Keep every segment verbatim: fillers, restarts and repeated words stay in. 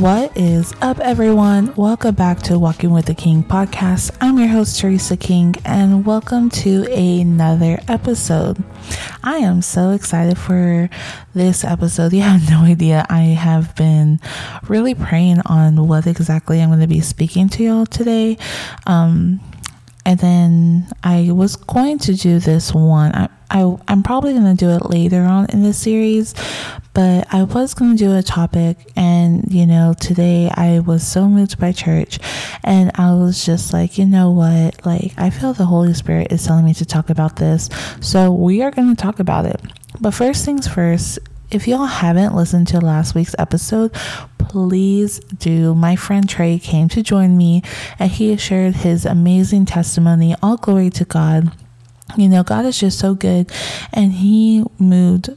What is up, everyone? Welcome back to Walking with the King podcast. I'm your host, Teresa King, and welcome to another episode. I am so excited for this episode. You have no idea. I have been really praying on what exactly I'm going to be speaking to y'all today. Um, and then I was going to do this one. I, I, I'm probably going to do it later on in this series, but I was going to do a topic, and you know, today I was so moved by church, and I was just like, you know what, like I feel the Holy Spirit is telling me to talk about this, so we are going to talk about it. But first things first, if y'all haven't listened to last week's episode, please do. My friend Trey came to join me, and he shared his amazing testimony. All glory to God. You know, God is just so good, and he moved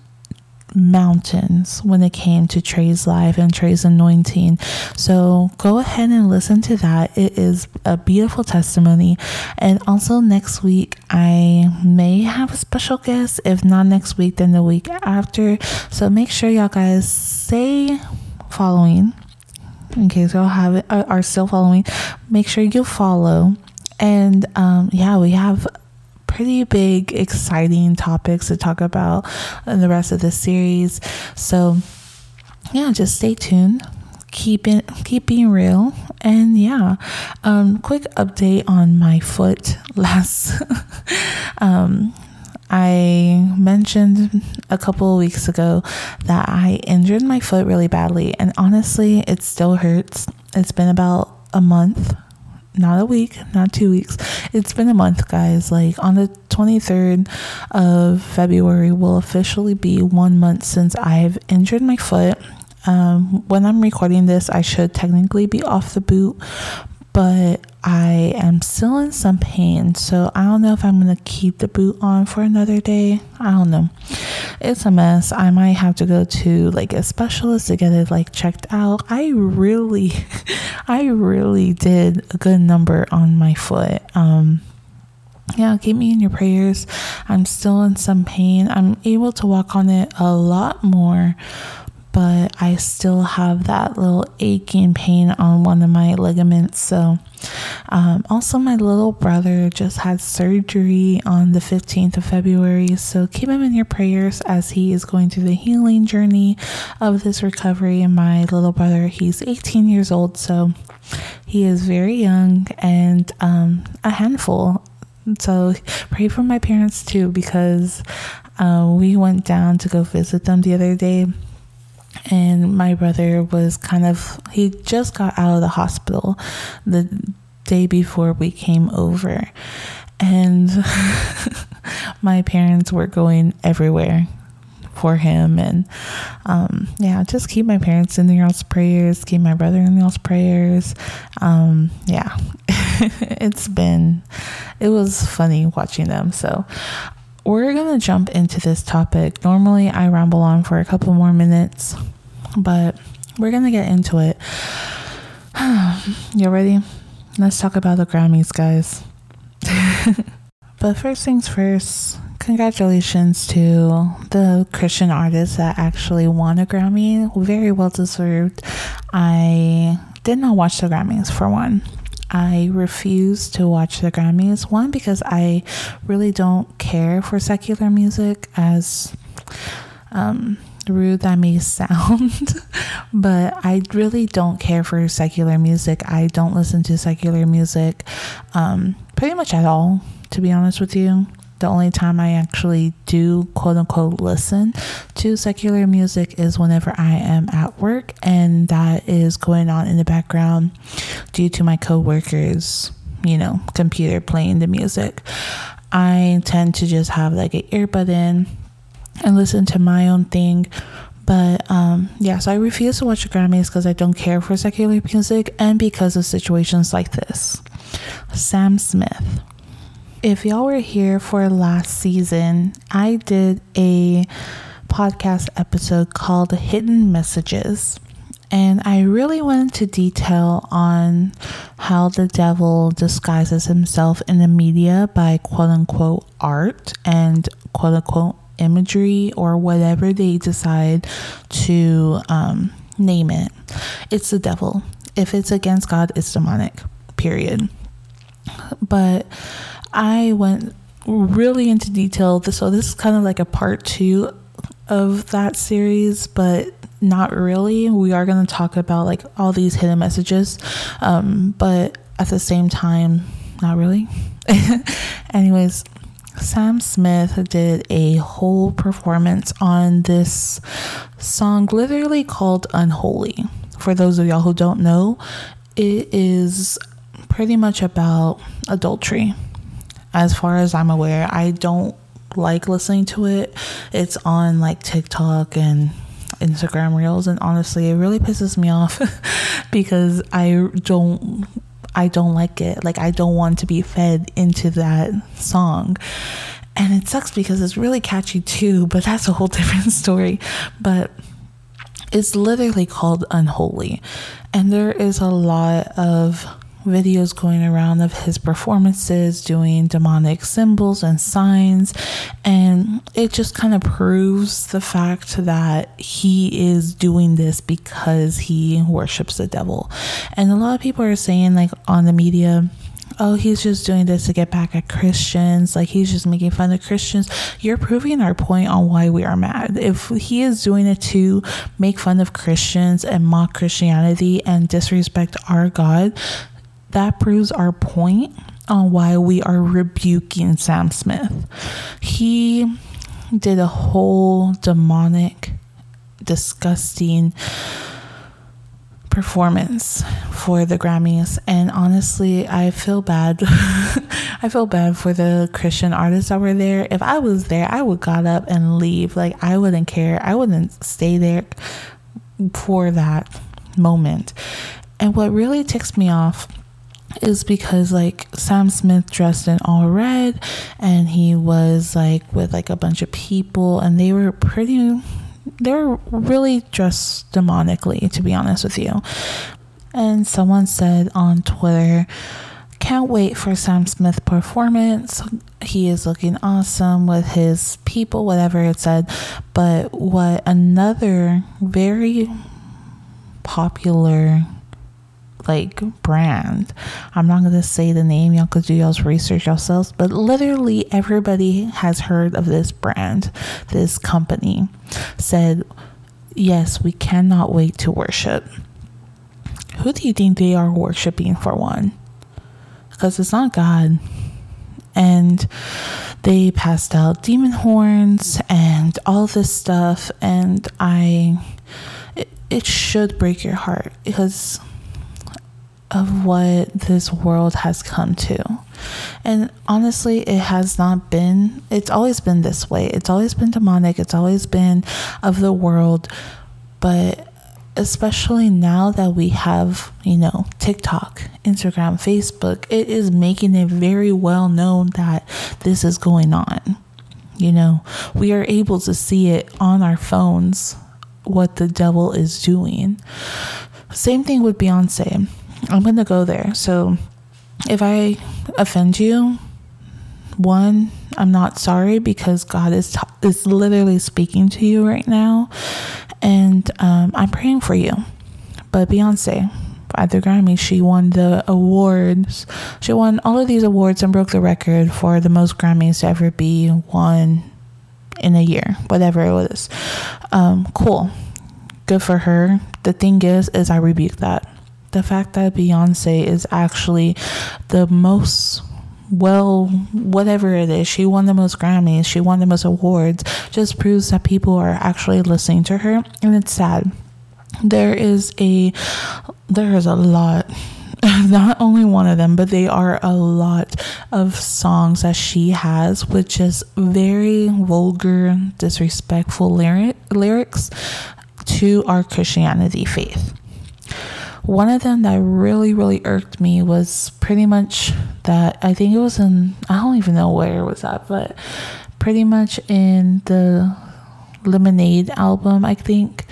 mountains when it came to Trey's life and Trey's anointing. So go ahead and listen to that. It is a beautiful testimony. And also next week, I may have a special guest. If not next week, then the week after. So make sure y'all guys stay following. In case y'all have it, are still following, make sure you follow. And um, yeah, we have pretty big, exciting topics to talk about in the rest of this series. So yeah, just stay tuned. Keep in, keep being real. And yeah, um, quick update on my foot. Last, um, I mentioned a couple of weeks ago that I injured my foot really badly. And honestly, it still hurts. It's been about a month. Not a week, not two weeks. It's been a month, guys. Like on the twenty-third of February will officially be one month since I've injured my foot. Um, when I'm recording this, I should technically be off the boot, but I am still in some pain. So I don't know if I'm going to keep the boot on for another day. I don't know. It's a mess. I might have to go to like a specialist to get it like checked out. I really, I really did a good number on my foot. Um, yeah, keep me in your prayers. I'm still in some pain. I'm able to walk on it a lot more, but I still have that little aching pain on one of my ligaments. So, um, also my little brother just had surgery on the fifteenth of February. So keep him in your prayers as he is going through the healing journey of this recovery. And my little brother, he's eighteen years old. So he is very young and, um, a handful. So pray for my parents too, because, uh, we went down to go visit them the other day. And my brother was kind of, he just got out of the hospital the day before we came over. And my parents were going everywhere for him. And um, yeah, just keep my parents in y'all's prayers, keep my brother in y'all's prayers. Um, yeah, it's been, it was funny watching them. So we're going to jump into this topic. Normally, I ramble on for a couple more minutes, but we're going to get into it. You ready? Let's talk about the Grammys, guys. But first things first, congratulations to the Christian artist that actually won a Grammy. Very well deserved. I did not watch the Grammys, for one. I refuse to watch the Grammys. One, because I really don't care for secular music, as um, rude that may sound, but I really don't care for secular music. I don't listen to secular music um, pretty much at all, to be honest with you. The only time I actually do quote unquote listen to secular music is whenever I am at work, and that is going on in the background due to my coworkers, you know, computer playing the music. I tend to just have like an earbud in and listen to my own thing. But um, yeah, so I refuse to watch the Grammys because I don't care for secular music, and because of situations like this. Sam Smith. If y'all were here for last season, I did a podcast episode called Hidden Messages. And I really went into detail on how the devil disguises himself in the media by quote-unquote art and quote-unquote imagery or whatever they decide to um, name it. It's the devil. If it's against God, it's demonic, period. But I went really into detail. So this is kind of like a part two of that series, but not really. We are going to talk about like all these hidden messages, um, but at the same time, not really. Anyways, Sam Smith did a whole performance on this song literally called Unholy. For those of y'all who don't know, it is pretty much about adultery. As far as I'm aware, I don't like listening to it. It's on like TikTok and Instagram reels, and honestly it really pisses me off because I don't I don't like it. Like, I don't want to be fed into that song, and it sucks because it's really catchy too, but that's a whole different story. But it's literally called Unholy, and there is a lot of videos going around of his performances doing demonic symbols and signs, and it just kind of proves the fact that he is doing this because he worships the devil. And a lot of people are saying, like, on the media, oh, he's just doing this to get back at Christians, like he's just making fun of Christians. You're proving our point on why we are mad. If he is doing it to make fun of Christians and mock Christianity and disrespect our God, that proves our point on why we are rebuking Sam Smith. He did a whole demonic, disgusting performance for the Grammys, and honestly, I feel bad. I feel bad for the Christian artists that were there. If I was there, I would got up and leave. Like, I wouldn't care. I wouldn't stay there for that moment. And what really ticks me off is because, like, Sam Smith dressed in all red, and he was like with like a bunch of people, and they were pretty they're really dressed demonically, to be honest with you. And someone said on Twitter, can't wait for Sam Smith performance, he is looking awesome with his people, whatever it said. But what another very popular like brand, I'm not gonna say the name, y'all could do y'all's research yourselves, but literally everybody has heard of this brand, this company, said, yes, we cannot wait to worship. Who do you think they are worshiping, for one? Because it's not God. And they passed out demon horns and all this stuff, and I it, it should break your heart because of what this world has come to. And honestly, it has not been, it's always been this way. It's always been demonic. It's always been of the world. But especially now that we have, you know, TikTok, Instagram, Facebook, it is making it very well known that this is going on. You know, we are able to see it on our phones, what the devil is doing. Same thing with Beyoncé. I'm going to go there. So if I offend you, one, I'm not sorry because God is, t- is literally speaking to you right now. And um, I'm praying for you. But Beyonce, at the Grammy, she won the awards. She won all of these awards and broke the record for the most Grammys to ever be won in a year, whatever it was. Um, cool. Good for her. The thing is, is I rebuke that. The fact that Beyonce is actually the most, well, whatever it is, she won the most Grammys, she won the most awards, just proves that people are actually listening to her, and it's sad. There is a, there is a lot, not only one of them, but they are a lot of songs that she has, which is very vulgar, disrespectful lyric, lyrics to our Christianity faith. One of them that really, really irked me was pretty much that, I think it was in, I don't even know where it was at, but pretty much in the Lemonade album, I think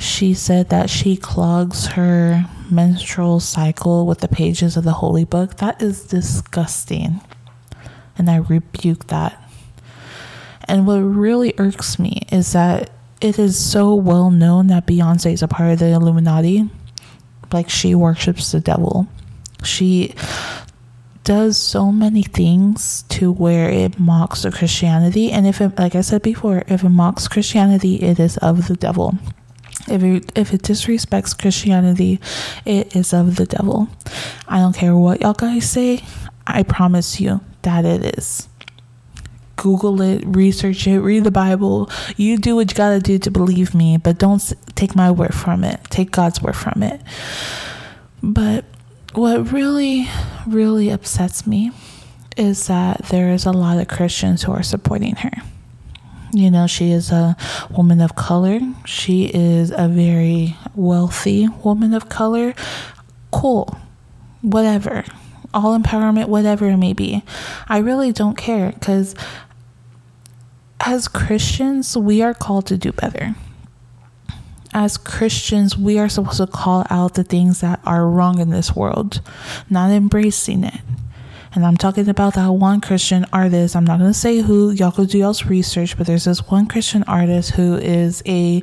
She said that she clogs her menstrual cycle with the pages of the holy book. That is disgusting. And I rebuke that. And what really irks me is that it is so well known that Beyoncé is a part of the Illuminati. Like, she worships the devil. She does so many things to where it mocks the Christianity. And if it, like I said before, if it mocks Christianity, it is of the devil. If it, if it disrespects Christianity, it is of the devil. I don't care what y'all guys say. I promise you that it is. Google it, research it, read the Bible. You do what you gotta do to believe me, but don't take my word from it. Take God's word from it. But what really, really upsets me is that there is a lot of Christians who are supporting her. You know, she is a woman of color. She is a very wealthy woman of color. Cool. Whatever. All empowerment, whatever it may be. I really don't care, because as Christians, we are called to do better. As Christians, we are supposed to call out the things that are wrong in this world, not embracing it. And I'm talking about that one Christian artist. I'm not going to say who. Y'all could do y'all's research. But there's this one Christian artist who is a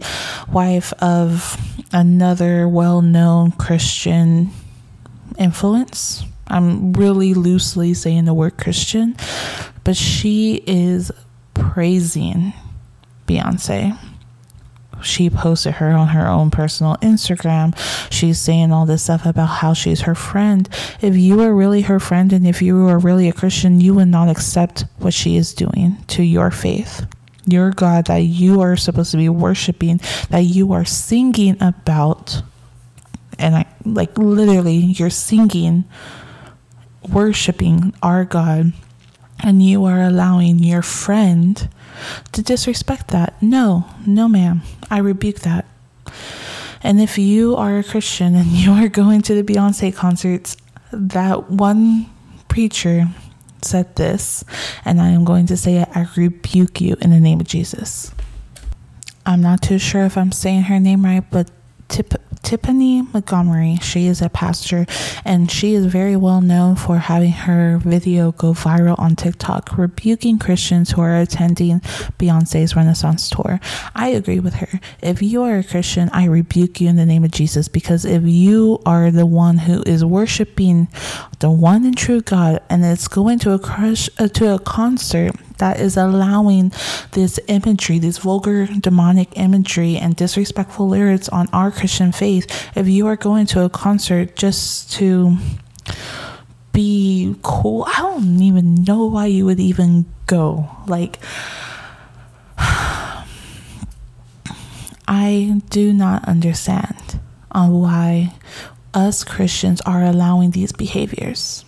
wife of another well-known Christian influence. I'm really loosely saying the word Christian. But she is praising Beyoncé. She posted her on her own personal Instagram. She's saying all this stuff about how she's her friend. If you were really her friend and if you were really a Christian, you would not accept what she is doing to your faith, your God that you are supposed to be worshiping, that you are singing about. And I, like, literally, you're singing, worshiping our God, and you are allowing your friend to disrespect that. No, no, ma'am. I rebuke that. And if you are a Christian and you are going to the Beyoncé concerts, that one preacher said this, and I am going to say it. I rebuke you in the name of Jesus. I'm not too sure if I'm saying her name right, but Tip, Tiffany Montgomery, she is a pastor, and she is very well known for having her video go viral on TikTok, rebuking Christians who are attending Beyoncé's Renaissance tour. I agree with her. If you are a Christian, I rebuke you in the name of Jesus, because if you are the one who is worshiping the one and true God, and it's going to a crush, uh, to a concert that is allowing this imagery, this vulgar demonic imagery and disrespectful lyrics on our Christian faith, if you are going to a concert just to be cool, I don't even know why you would even go. Like, I do not understand on why us Christians are allowing these behaviors.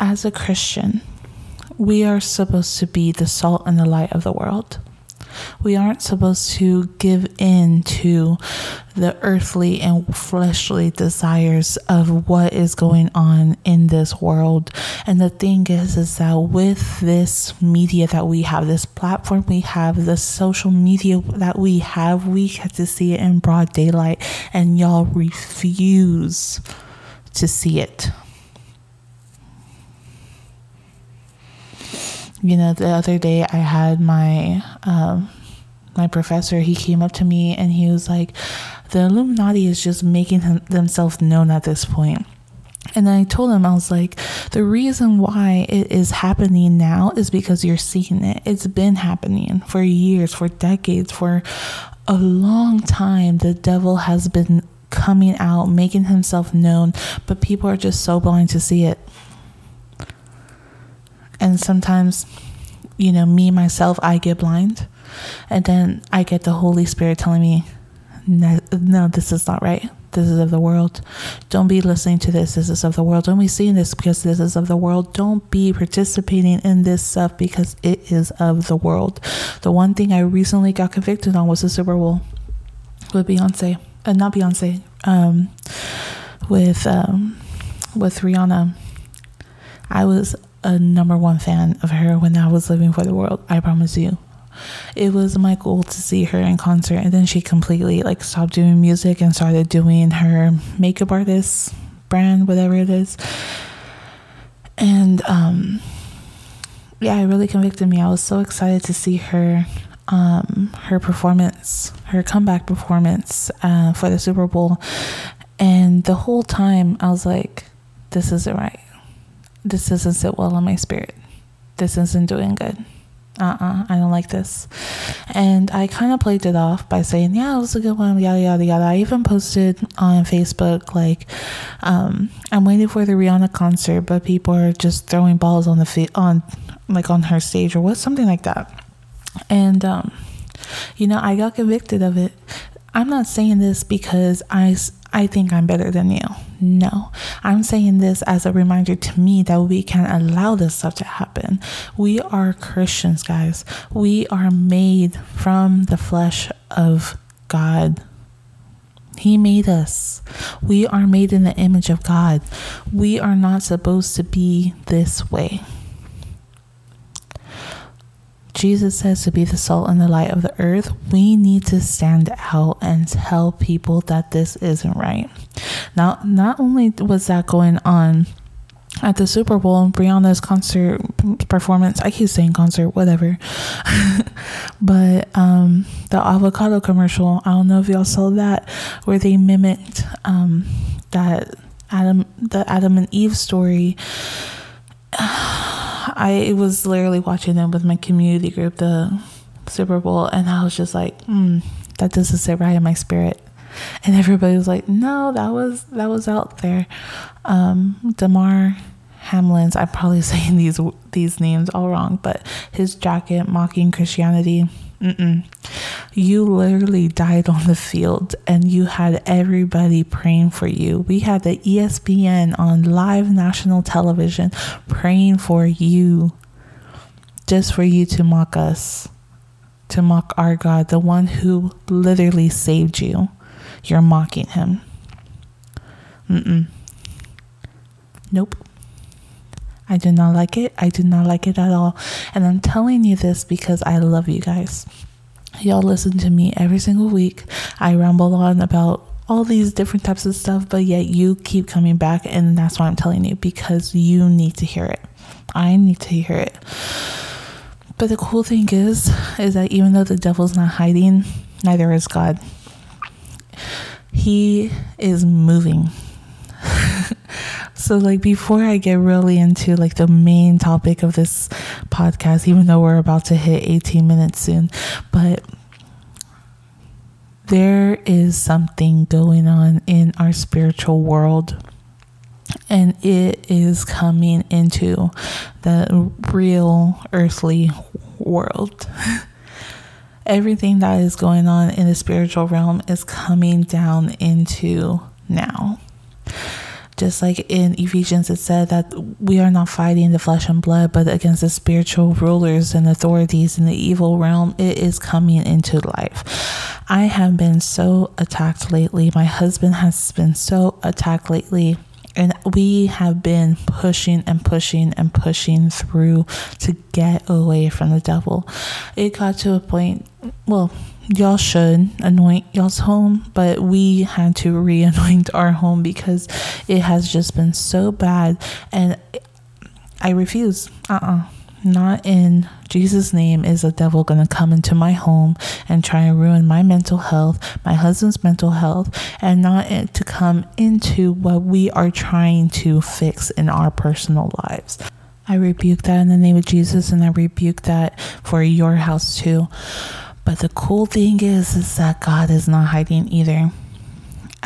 As a Christian, we are supposed to be the salt and the light of the world. We aren't supposed to give in to the earthly and fleshly desires of what is going on in this world. And the thing is, is that with this media that we have, this platform we have, the social media that we have, we get to see it in broad daylight, and y'all refuse to see it. You know, the other day I had my um, my professor, he came up to me and he was like, the Illuminati is just making him, themselves known at this point. And I told him, I was like, the reason why it is happening now is because you're seeing it. It's been happening for years, for decades, for a long time. The devil has been coming out, making himself known, but people are just so blind to see it. And sometimes, you know, me, myself, I get blind. And then I get the Holy Spirit telling me, no, no, this is not right. This is of the world. Don't be listening to this. This is of the world. Don't be seeing this because this is of the world. Don't be participating in this stuff because it is of the world. The one thing I recently got convicted on was the Super Bowl with Beyonce. Uh, not Beyonce. Um, with, um, with Rihanna. I was a number one fan of her when I was living for the world. I promise you. It was my goal to see her in concert, and then she completely like stopped doing music and started doing her makeup artist brand, whatever it is. And um yeah, it really convicted me. I was so excited to see her um her performance, her comeback performance uh for the Super Bowl. And the whole time I was like, this isn't right. This doesn't sit well on my spirit. This isn't doing good. Uh-uh, I don't like this. And I kind of played it off by saying, yeah, it was a good one, yada, yada, yada. I even posted on Facebook, like, um, I'm waiting for the Rihanna concert, but people are just throwing balls on the fi- on, like, on her stage or what, something like that. And, um, you know, I got convicted of it. I'm not saying this because I... I think I'm better than you. No, I'm saying this as a reminder to me that we can't allow this stuff to happen. We are Christians, guys. We are made from the flesh of God. He made us. We are made in the image of God. We are not supposed to be this way. Jesus says to be the salt and the light of the earth. We need to stand out and tell people that this isn't right. Now, not only was that going on at the Super Bowl, Rihanna's concert performance, I keep saying concert, whatever. But um, the avocado commercial, I don't know if y'all saw that, where they mimicked um, that Adam, the Adam and Eve story. I was literally watching them with my community group, the Super Bowl, and I was just like, mm, that doesn't sit right in my spirit. And everybody was like, no, that was that was out there. Um, Damar Hamlin's, I'm probably saying these these names all wrong, but his jacket mocking Christianity. Mm-mm. You literally died on the field and you had everybody praying for you. We had the E S P N on live national television praying for you, just for you to mock us, to mock our God, the one who literally saved you. You're mocking him. Mm-mm. Nope. I do not like it. I do not like it at all. And I'm telling you this because I love you guys. Y'all listen to me every single week. I ramble on about all these different types of stuff, but yet you keep coming back. And that's why I'm telling you, because you need to hear it. I need to hear it. But the cool thing is, is that even though the devil's not hiding, neither is God. He is moving. So like before I get really into like the main topic of this podcast, even though we're about to hit eighteen minutes soon, but there is something going on in our spiritual world, and it is coming into the real earthly world. Everything that is going on in the spiritual realm is coming down into now. Just like in Ephesians, it said that we are not fighting the flesh and blood, but against the spiritual rulers and authorities in the evil realm. It is coming into life. I have been so attacked lately. My husband has been so attacked lately. And we have been pushing and pushing and pushing through to get away from the devil. It got to a point, well, y'all should anoint y'all's home, but we had to re-anoint our home because it has just been so bad. And I refuse. Uh-uh. Not in Jesus' name is the devil going to come into my home and try and ruin my mental health, my husband's mental health, and not to come into what we are trying to fix in our personal lives. I rebuke that in the name of Jesus, and I rebuke that for your house too. But the cool thing is, is that God is not hiding either.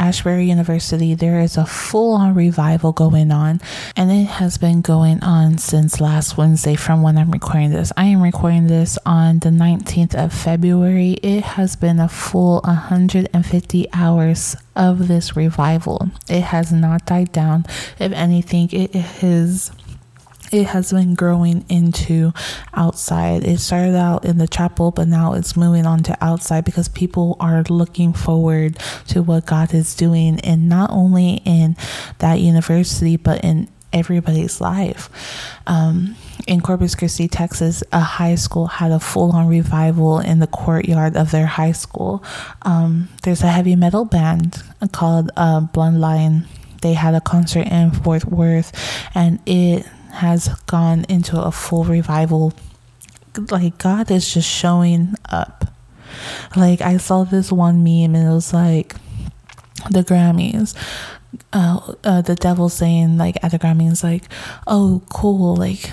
Asbury University, there is a full-on revival going on, and it has been going on since last Wednesday from when I'm recording this. I am recording this on the nineteenth of February. It has been a full one hundred fifty hours of this revival. It has not died down. If anything, it is... it has been growing into outside. It started out in the chapel, but now it's moving on to outside because people are looking forward to what God is doing. And not only in that university, but in everybody's life. Um, in Corpus Christi, Texas, a high school had a full-on revival in the courtyard of their high school. Um, there's a heavy metal band called uh, Bloodline. They had a concert in Fort Worth, and it has gone into a full revival. Like, God is just showing up. Like, I saw this one meme, and it was like the Grammys. Uh, uh, the devil saying, like, at the Grammys, like, oh, cool, like,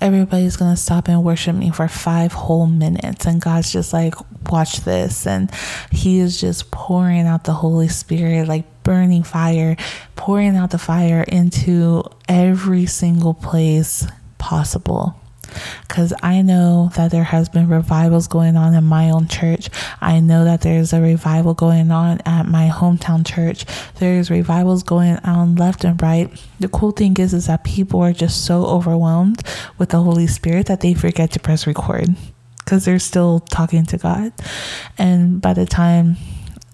everybody's gonna stop and worship me for five whole minutes. And God's just like, watch this. And he is just pouring out the Holy Spirit, like burning fire, pouring out the fire into every single place possible. Because I know that there has been revivals going on in my own church. I know that there's a revival going on at my hometown church. There's revivals going on left and right. The cool thing is, is that people are just so overwhelmed with the Holy Spirit that they forget to press record because they're still talking to God. And by the time,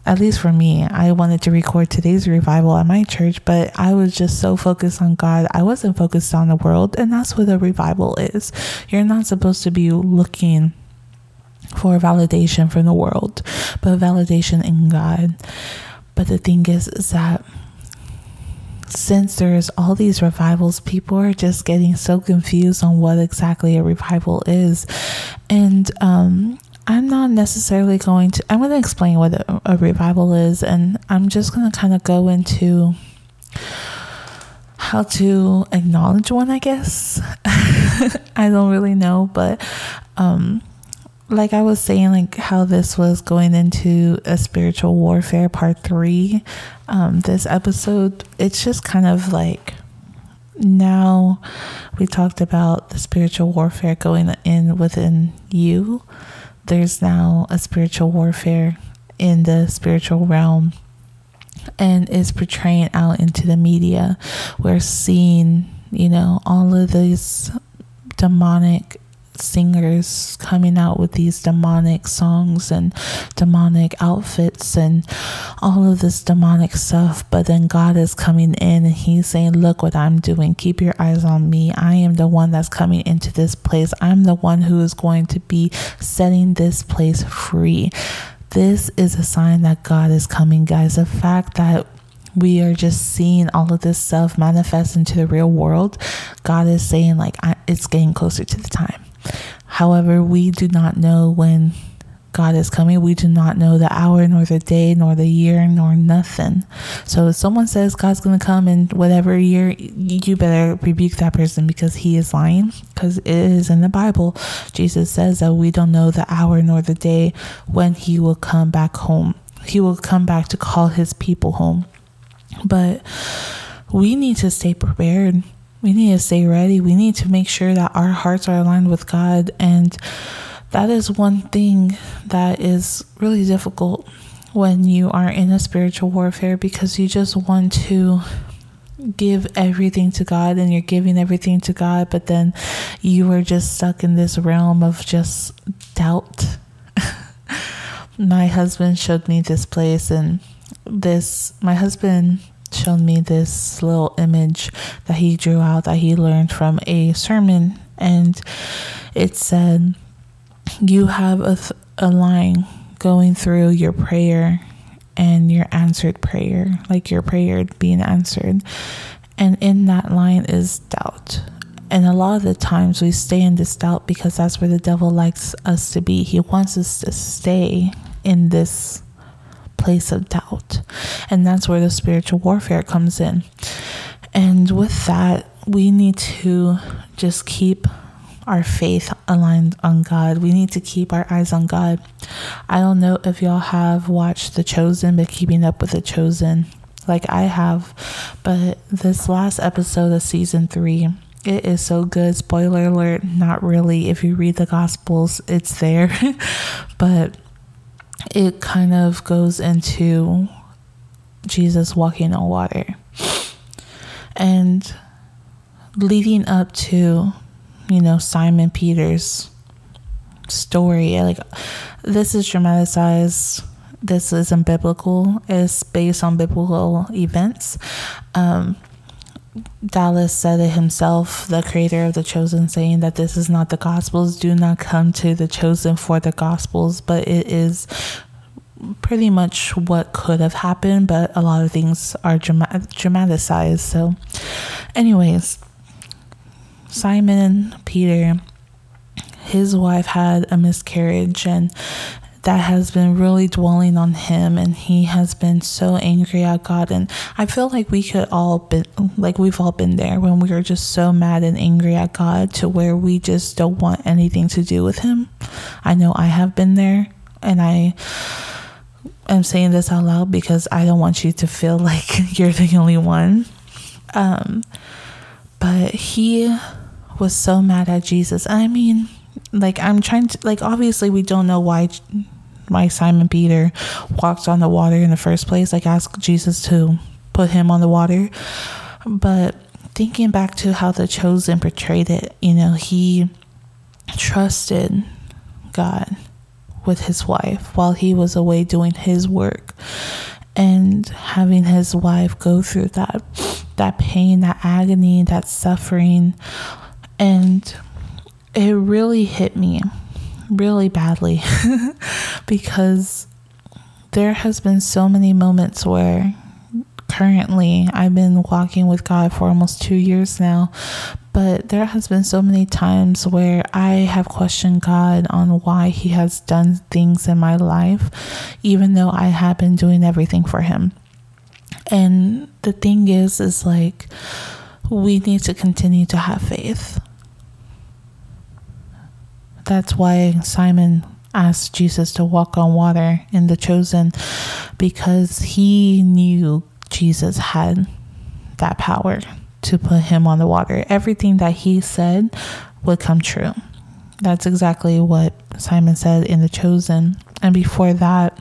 at least for me, I wanted to record today's revival at my church, but I was just so focused on God. I wasn't focused on the world, and that's what a revival is. You're not supposed to be looking for validation from the world, but validation in God. But the thing is, is that since there's all these revivals, people are just getting so confused on what exactly a revival is. And, um, I'm not necessarily going to, I'm going to explain what a, a revival is, and I'm just going to kind of go into how to acknowledge one, I guess. I don't really know, but um, like I was saying, like how this was going into a spiritual warfare part three, um, this episode, it's just kind of like, now we talked about the spiritual warfare going in within you. There's now a spiritual warfare in the spiritual realm, and it's portraying out into the media. We're seeing, you know, all of these demonic singers coming out with these demonic songs and demonic outfits and all of this demonic stuff. But then God is coming in, and he's saying, look what I'm doing. Keep your eyes on me. I am the one that's coming into this place. I'm the one who is going to be setting this place free. This is a sign that God is coming, guys. The fact that we are just seeing all of this stuff manifest into the real world, God is saying, like, I, it's getting closer to the time. However, we do not know when God is coming. We do not know the hour, nor the day, nor the year, nor nothing. So if someone says God's going to come in whatever year, you better rebuke that person, because he is lying, because it is in the Bible. Jesus says that we don't know the hour nor the day when he will come back home. He will come back to call his people home. But we need to stay prepared. We need to stay ready. We need to make sure that our hearts are aligned with God. And that is one thing that is really difficult when you are in a spiritual warfare, because you just want to give everything to God, and you're giving everything to God, but then you are just stuck in this realm of just doubt. My husband showed me this place, and this, my husband showed me this little image that he drew out that he learned from a sermon, and it said, you have a, th- a line going through your prayer and your answered prayer, like your prayer being answered, and in that line is doubt. And a lot of the times we stay in this doubt because that's where the devil likes us to be. He wants us to stay in this place of doubt, and that's where the spiritual warfare comes in. And with that, we need to just keep our faith aligned on God. We need to keep our eyes on God. I don't know if y'all have watched The Chosen, but keeping up with The Chosen like I have, but this last episode of season three, it is so good. Spoiler alert, not really. If you read the Gospels, it's there. But it kind of goes into Jesus walking on water, and leading up to, you know, Simon Peter's story. Like, this is dramatized. This isn't biblical. It's based on biblical events. Um, Dallas said it himself, the creator of The Chosen, saying that this is not the Gospels. Do not come to The Chosen for the Gospels, but it is pretty much what could have happened, but a lot of things are dramat- dramatized. So anyways, Simon Peter, his wife had a miscarriage, and that has been really dwelling on him, and he has been so angry at God. And I feel like we could all been like we've all been there when we are just so mad and angry at God to where we just don't want anything to do with him. I know I have been there, and I am saying this out loud because I don't want you to feel like you're the only one. Um, but he was so mad at Jesus. I mean, like, I'm trying to, like, obviously we don't know why why Simon Peter walked on the water in the first place, like ask Jesus to put him on the water. But thinking back to how The Chosen portrayed it, you know, he trusted God with his wife while he was away doing his work, and having his wife go through that that pain, that agony, that suffering. And it really hit me really badly because there has been so many moments where currently I've been walking with God for almost two years now, but there has been so many times where I have questioned God on why he has done things in my life, even though I have been doing everything for him. And the thing is, is like, we need to continue to have faith. That's why Simon asked Jesus to walk on water in The Chosen, because he knew Jesus had that power to put him on the water. Everything that he said would come true. That's exactly what Simon said in The Chosen. And before that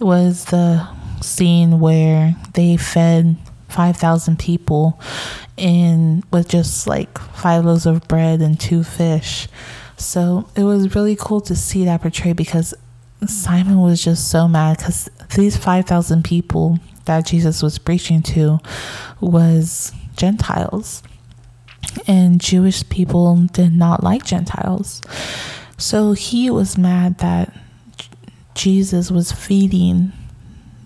was the scene where they fed five thousand people in with just like five loaves of bread and two fish. So it was really cool to see that portrayed, because Simon was just so mad because these five thousand people that Jesus was preaching to was Gentiles, and Jewish people did not like Gentiles. So he was mad that Jesus was feeding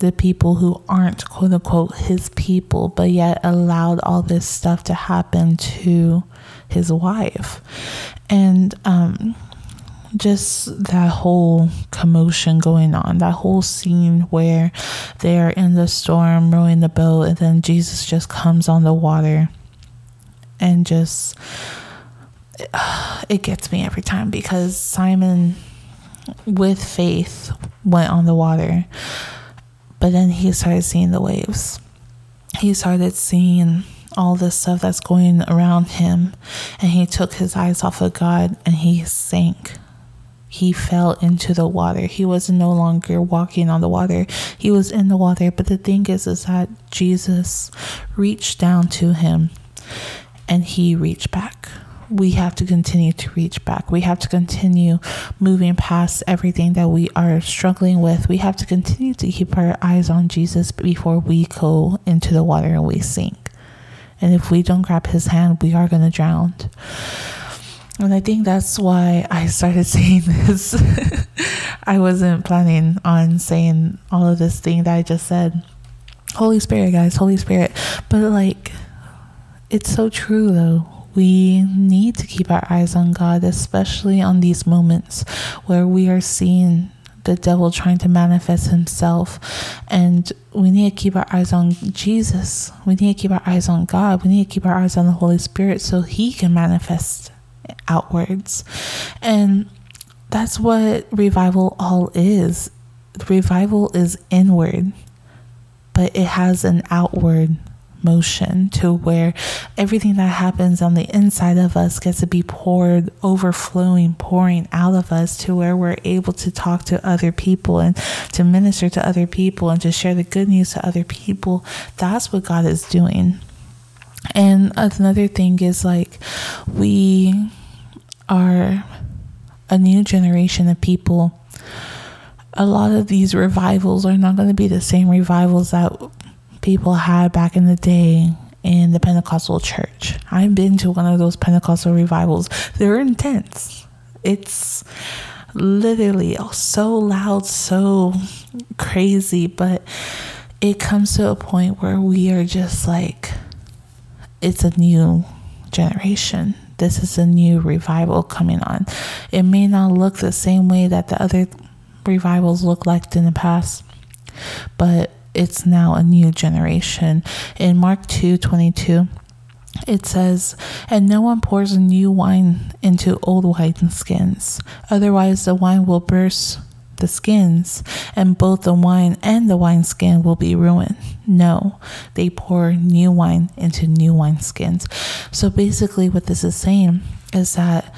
the people who aren't quote unquote his people, but yet allowed all this stuff to happen to his wife. And um, just that whole commotion going on, that whole scene where they're in the storm rowing the boat, and then Jesus just comes on the water, and just it, it gets me every time, because Simon with faith went on the water, but then he started seeing the waves. He started seeing all this stuff that's going around him, and he took his eyes off of God, and he sank. He fell into the water. He was no longer walking on the water. He was in the water. But the thing is, is that Jesus reached down to him, and he reached back. We have to continue to reach back. We have to continue moving past everything that we are struggling with. We have to continue to keep our eyes on Jesus before we go into the water and we sink. And if we don't grab his hand, we are going to drown. And I think that's why I started saying this. I wasn't planning on saying all of this thing that I just said. Holy Spirit, guys, Holy Spirit. But like, it's so true though. We need to keep our eyes on God, especially on these moments where we are seeing the devil trying to manifest himself, and we need to keep our eyes on Jesus. We need to keep our eyes on God. We need to keep our eyes on the Holy Spirit so he can manifest outwards. And that's what revival all is. Revival is inward, but it has an outward motion to where everything that happens on the inside of us gets to be poured, overflowing, pouring out of us, to where we're able to talk to other people and to minister to other people and to share the good news to other people. That's what God is doing. And another thing is, like, we are a new generation of people. A lot of these revivals are not going to be the same revivals that people had back in the day, in the Pentecostal church. I've been to one of those Pentecostal revivals. They're intense. It's literally so loud, so crazy, but it comes to a point where we are just like, it's a new generation. This is a new revival coming on. It may not look the same way that the other revivals looked like in the past, but it's now a new generation. In Mark two twenty-two, it says, "And no one pours new wine into old wineskins. Otherwise, the wine will burst the skins, and both the wine and the wineskin will be ruined. No, they pour new wine into new wineskins." So basically what this is saying is that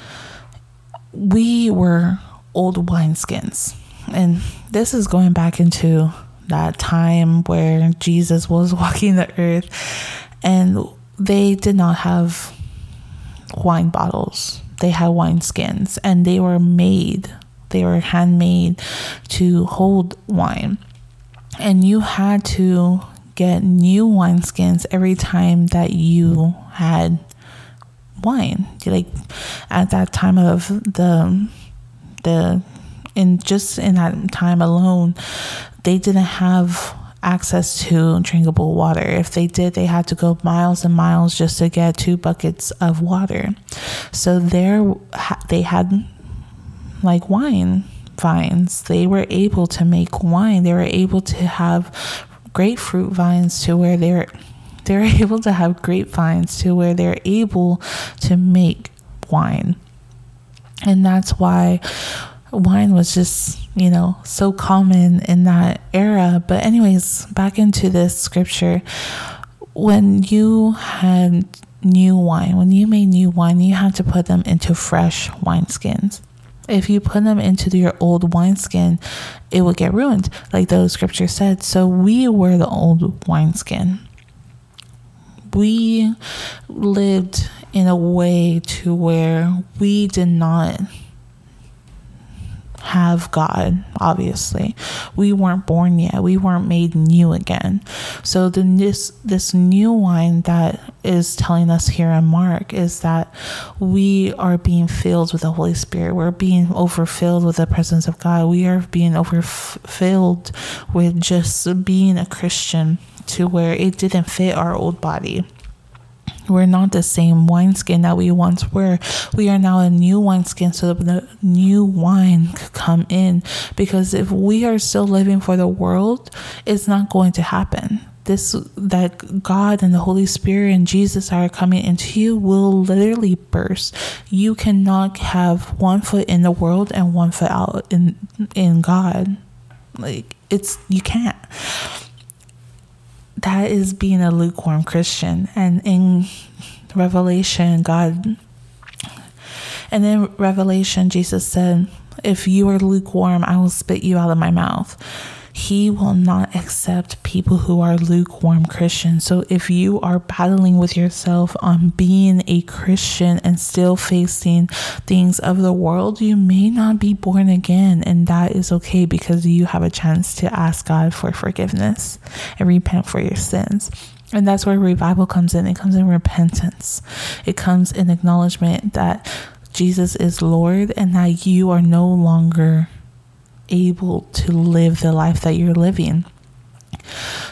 we were old wineskins. And this is going back into that time where Jesus was walking the earth, and they did not have wine bottles. They had wineskins, and they were made they were handmade to hold wine, and you had to get new wineskins every time that you had wine. Like at that time of the the in just in that time alone, they didn't have access to drinkable water. If they did, they had to go miles and miles just to get two buckets of water. So there they had like wine vines. They were able to make wine. They were able to have grapefruit vines to where they're they're able to have grapevines to where they're able to make wine. And that's why wine was just, you know, so common in that era. But anyways, back into this scripture, when you had new wine, when you made new wine, you had to put them into fresh wineskins. If you put them into your old wineskin, it would get ruined, like the scripture said. So we were the old wineskin. We lived in a way to where we did not have God. Obviously, we weren't born yet. We weren't made new again. So the, this this new wine that is telling us here in Mark is that we are being filled with the Holy Spirit. We're being overfilled with the presence of God. We are being overfilled with just being a Christian to where it didn't fit our old body. We're not the same wineskin that we once were. We are now a new wineskin, so the new wine could come in. Because if we are still living for the world, it's not going to happen. This, that God and the Holy Spirit and Jesus are coming into you, will literally burst. You cannot have one foot in the world and one foot out in in God. Like, it's, you can't. That is being a lukewarm Christian. And in Revelation, God, and in Revelation, Jesus said, "If you are lukewarm, I will spit you out of my mouth." He will not accept people who are lukewarm Christians. So if you are battling with yourself on being a Christian and still facing things of the world, you may not be born again. And that is okay, because you have a chance to ask God for forgiveness and repent for your sins. And that's where revival comes in. It comes in repentance. It comes in acknowledgement that Jesus is Lord and that you are no longer able to live the life that you're living.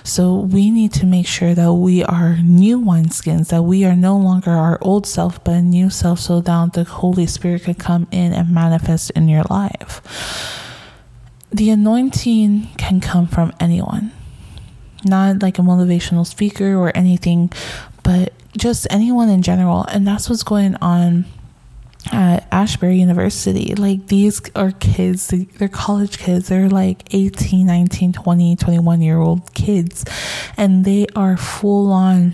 So we need to make sure that we are new wineskins, that we are no longer our old self, but a new self, so that the Holy Spirit could come in and manifest in your life. The anointing can come from anyone, not like a motivational speaker or anything, but just anyone in general. And that's what's going on at Asbury University. Like, these are kids, they're college kids, they're like eighteen, nineteen, twenty, twenty-one year old kids, and they are full on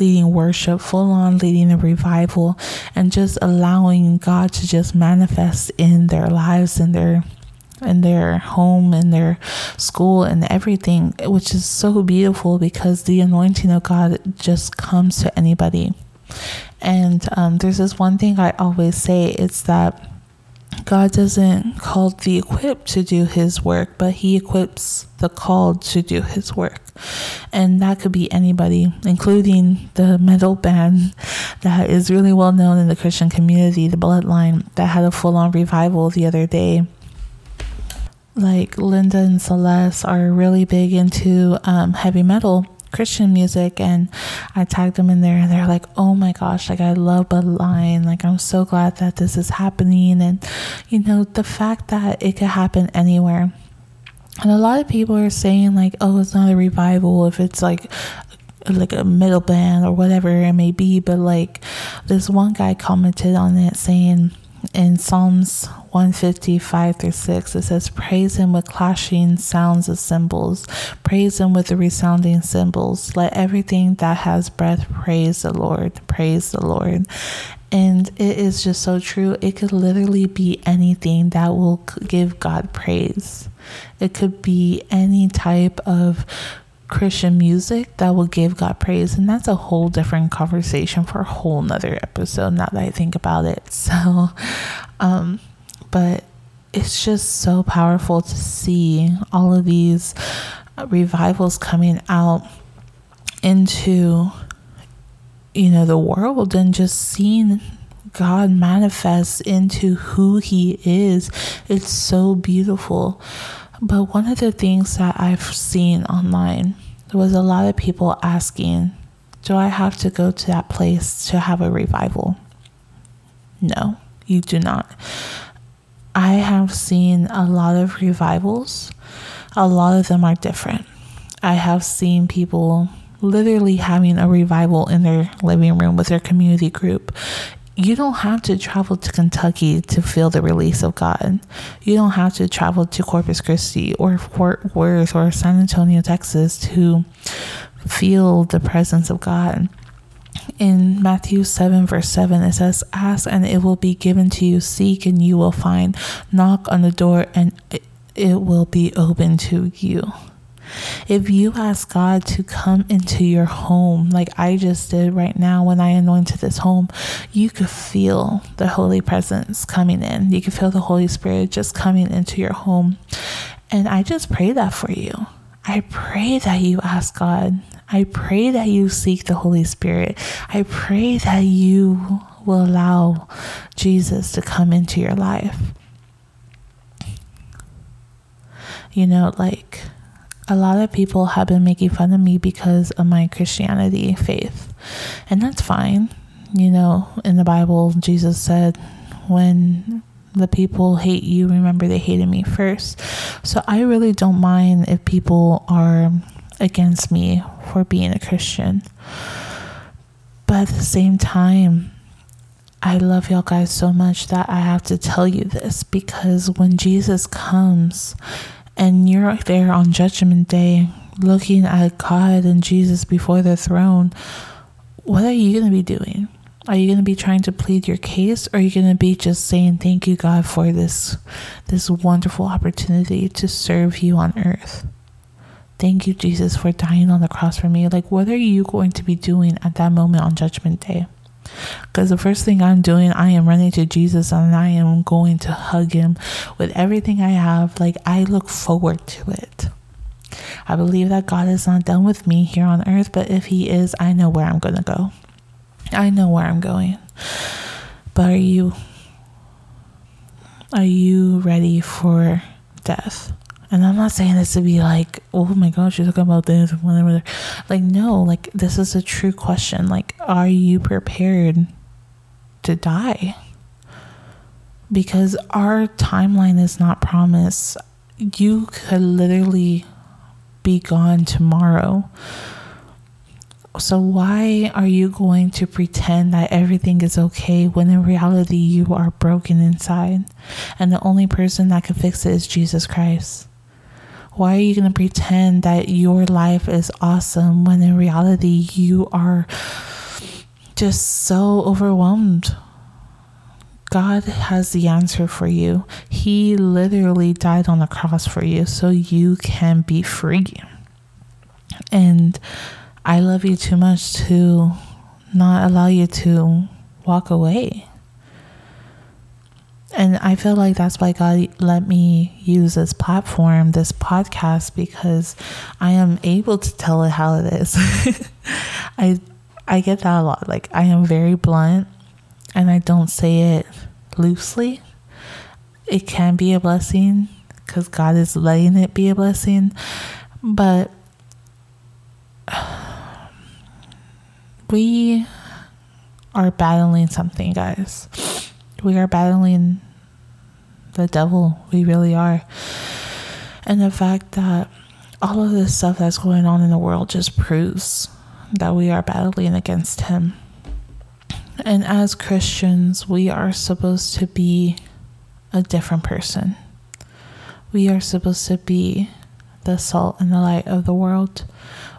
leading worship, full on leading a revival, and just allowing God to just manifest in their lives, in their in their home, in their school, and everything, which is so beautiful, because the anointing of God just comes to anybody. And um, there's this one thing I always say, it's that God doesn't call the equipped to do his work, but he equips the called to do his work. And that could be anybody, including the metal band that is really well known in the Christian community, the Bloodline, that had a full-on revival the other day. Like Linda and Celeste are really big into um, heavy metal Christian music, and I tagged them in there, and they're like, oh my gosh, like I love Bloodline, like I'm so glad that this is happening. And you know, the fact that it could happen anywhere. And a lot of people are saying like, oh, it's not a revival if it's like like a metal band or whatever it may be, but like this one guy commented on it saying in Psalms one fifty-five through six, it says, praise him with clashing sounds of cymbals, praise him with the resounding cymbals, let everything that has breath praise the Lord, praise the Lord. And it is just so true. It could literally be anything that will give God praise. It could be any type of Christian music that will give God praise, and that's a whole different conversation for a whole nother episode, now that I think about it. So um but it's just so powerful to see all of these revivals coming out into, you know, the world, and just seeing God manifest into who he is. It's so beautiful. But one of the things that I've seen online was a lot of people asking, do I have to go to that place to have a revival? No, you do not. I have seen a lot of revivals. A lot of them are different. I have seen people literally having a revival in their living room with their community group. You don't have to travel to Kentucky to feel the release of God. You don't have to travel to Corpus Christi or Fort Worth or San Antonio, Texas to feel the presence of God. In Matthew seven verse seven, it says, ask and it will be given to you, seek and you will find, knock on the door and it will be open to you. If you ask God to come into your home, like I just did right now when I anointed this home, you could feel the Holy Presence coming in. You could feel the Holy Spirit just coming into your home. And I just pray that for you. I pray that you ask God. I pray that you seek the Holy Spirit. I pray that you will allow Jesus to come into your life. You know, like, a lot of people have been making fun of me because of my Christianity faith. And that's fine. You know, in the Bible, Jesus said, when the people hate you, remember they hated me first. So I really don't mind if people are against me for being a Christian. But at the same time, I love y'all guys so much that I have to tell you this, because when Jesus comes, and you're there on Judgment Day looking at God and Jesus before the throne, what are you going to be doing? Are you going to be trying to plead your case? Or are you going to be just saying, thank you, God, for this, this wonderful opportunity to serve you on earth? Thank you, Jesus, for dying on the cross for me. Like, what are you going to be doing at that moment on Judgment Day? Because the first thing I'm doing, I am running to Jesus, and I am going to hug him with everything I have. Like, I look forward to it. I believe that God is not done with me here on earth, but if he is, I know where I'm going to go. I know where I'm going. But are you, are you ready for death? And I'm not saying this to be like, oh my gosh, you're talking about this, whatever. Like, no, like, this is a true question. Like, are you prepared to die? Because our timeline is not promised. You could literally be gone tomorrow. So why are you going to pretend that everything is okay when in reality you are broken inside? And the only person that can fix it is Jesus Christ. Why are you going to pretend that your life is awesome when in reality you are just so overwhelmed? God has the answer for you. He literally died on the cross for you so you can be free. And I love you too much to not allow you to walk away. And I feel like that's why God let me use this platform, this podcast, because I am able to tell it how it is. I I get that a lot. Like, I am very blunt and I don't say it loosely. It can be a blessing because God is letting it be a blessing. But we are battling something, guys. We are battling the devil. We really are. And the fact that all of this stuff that's going on in the world just proves that we are battling against him. And as Christians, we are supposed to be a different person. We are supposed to be the salt and the light of the world.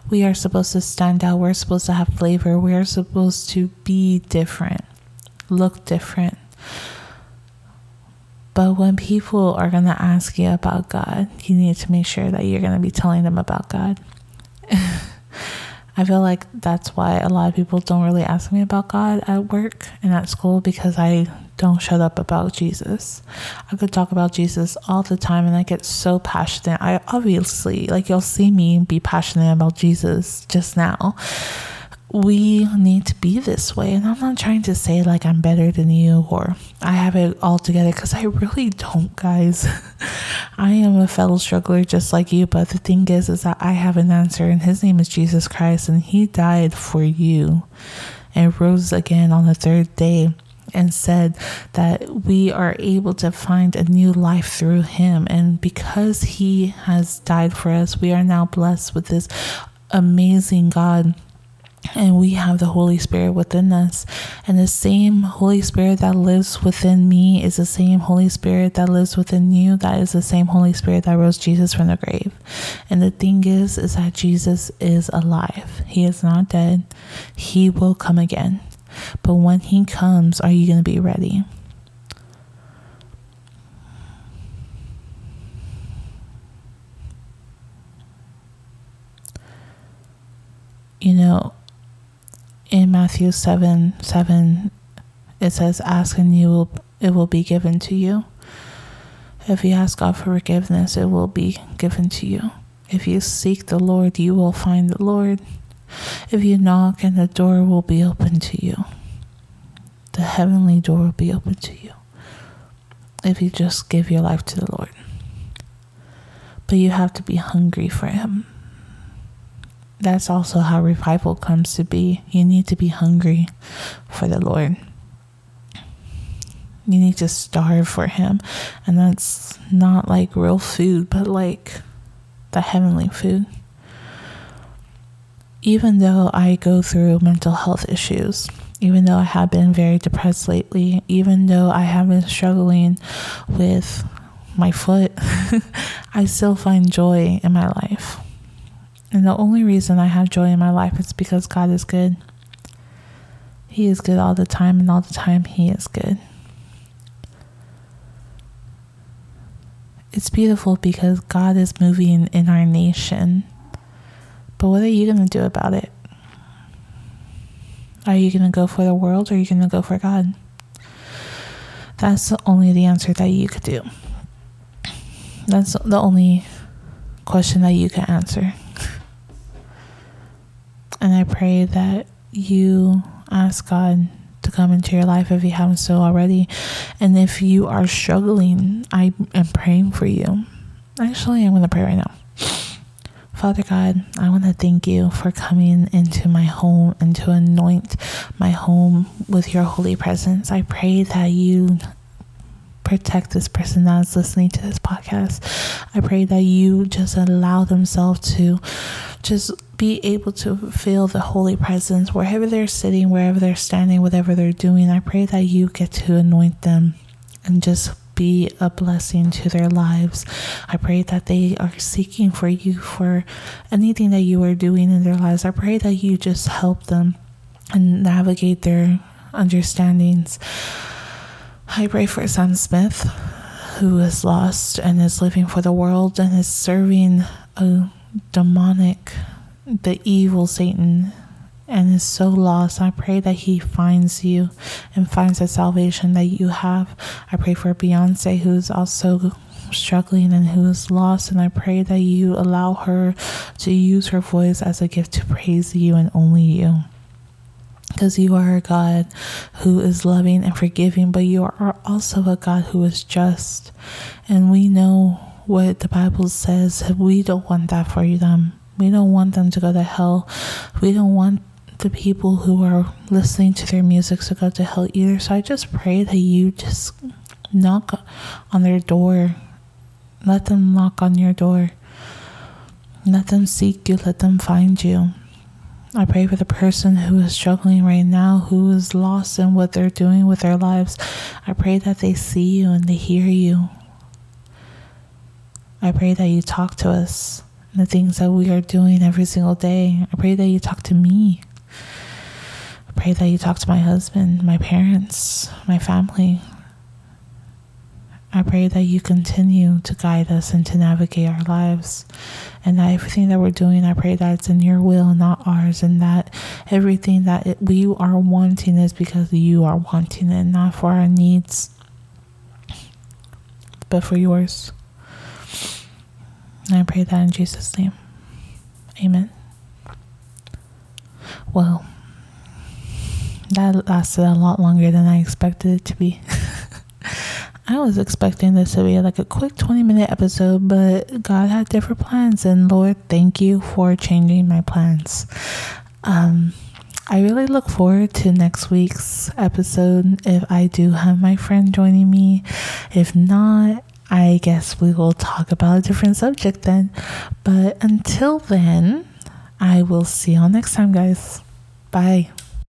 We are supposed to stand out. We're supposed to have flavor. We are supposed to be different, look different. But when people are going to ask you about God, you need to make sure that you're going to be telling them about God. I feel like that's why a lot of people don't really ask me about God at work and at school, because I don't shut up about Jesus. I could talk about Jesus all the time and I get so passionate. I obviously, like, you'll see me be passionate about Jesus just now. We need to be this way. And I'm not trying to say like I'm better than you or I have it all together, because I really don't, guys. I am a fellow struggler just like you. But the thing is, is that I have an answer, and his name is Jesus Christ. And he died for you and rose again on the third day and said that we are able to find a new life through him. And because he has died for us, we are now blessed with this amazing God. And we have the Holy Spirit within us. And the same Holy Spirit that lives within me is the same Holy Spirit that lives within you. That is the same Holy Spirit that rose Jesus from the grave. And the thing is, is that Jesus is alive. He is not dead. He will come again. But when he comes, are you going to be ready? You know, in Matthew seven seven, it says, "Ask and you will it will be given to you." If you ask God for forgiveness, it will be given to you. If you seek the Lord, you will find the Lord. If you knock, and the door will be open to you. The heavenly door will be open to you if you just give your life to the Lord. But you have to be hungry for him. That's also how revival comes to be. You need to be hungry for the Lord. You need to starve for him. And that's not like real food, but like the heavenly food. Even though I go through mental health issues, even though I have been very depressed lately, even though I have been struggling with my foot, I still find joy in my life. And the only reason I have joy in my life is because God is good. He is good all the time, and all the time he is good. It's beautiful because God is moving in our nation. But what are you going to do about it? Are you going to go for the world, or are you going to go for God? That's only the answer that you could do. That's the only question that you can answer. And I pray that you ask God to come into your life if you haven't so already. And if you are struggling, I am praying for you. Actually, I'm going to pray right now. Father God, I want to thank you for coming into my home and to anoint my home with your holy presence. I pray that you protect this person that is listening to this podcast. I pray that you just allow themselves to just be able to feel the holy presence wherever they're sitting, wherever they're standing, whatever they're doing. I pray that you get to anoint them and just be a blessing to their lives. I pray that they are seeking for you for anything that you are doing in their lives. I pray that you just help them and navigate their understandings. I pray for Sam Smith, who is lost and is living for the world and is serving a demonic, the evil Satan and is so lost. I pray that he finds you and finds the salvation that you have. I pray for Beyonce, who's also struggling and who is lost, and I pray that you allow her to use her voice as a gift to praise you and only you. Because you are a God who is loving and forgiving, but you are also a God who is just. And we know what the Bible says. We don't want that for them. We don't want them to go to hell. We don't want the people who are listening to their music to go to hell either. So I just pray that you just knock on their door. Let them knock on your door. Let them seek you. Let them find you. I pray for the person who is struggling right now, who is lost in what they're doing with their lives. I pray that they see you and they hear you. I pray that you talk to us and the things that we are doing every single day. I pray that you talk to me. I pray that you talk to my husband, my parents, my family. I pray that you continue to guide us and to navigate our lives, and that everything that we're doing, I pray that it's in your will, not ours, and that everything that it, we are wanting is because you are wanting it, not for our needs, but for yours. And I pray that in Jesus' name. Amen. Well, that lasted a lot longer than I expected it to be. I was expecting this to be like a quick twenty minute episode, but God had different plans, and Lord, thank you for changing my plans. Um, I really look forward to next week's episode if I do have my friend joining me. If not, I guess we will talk about a different subject then. But until then, I will see y'all next time, guys. Bye.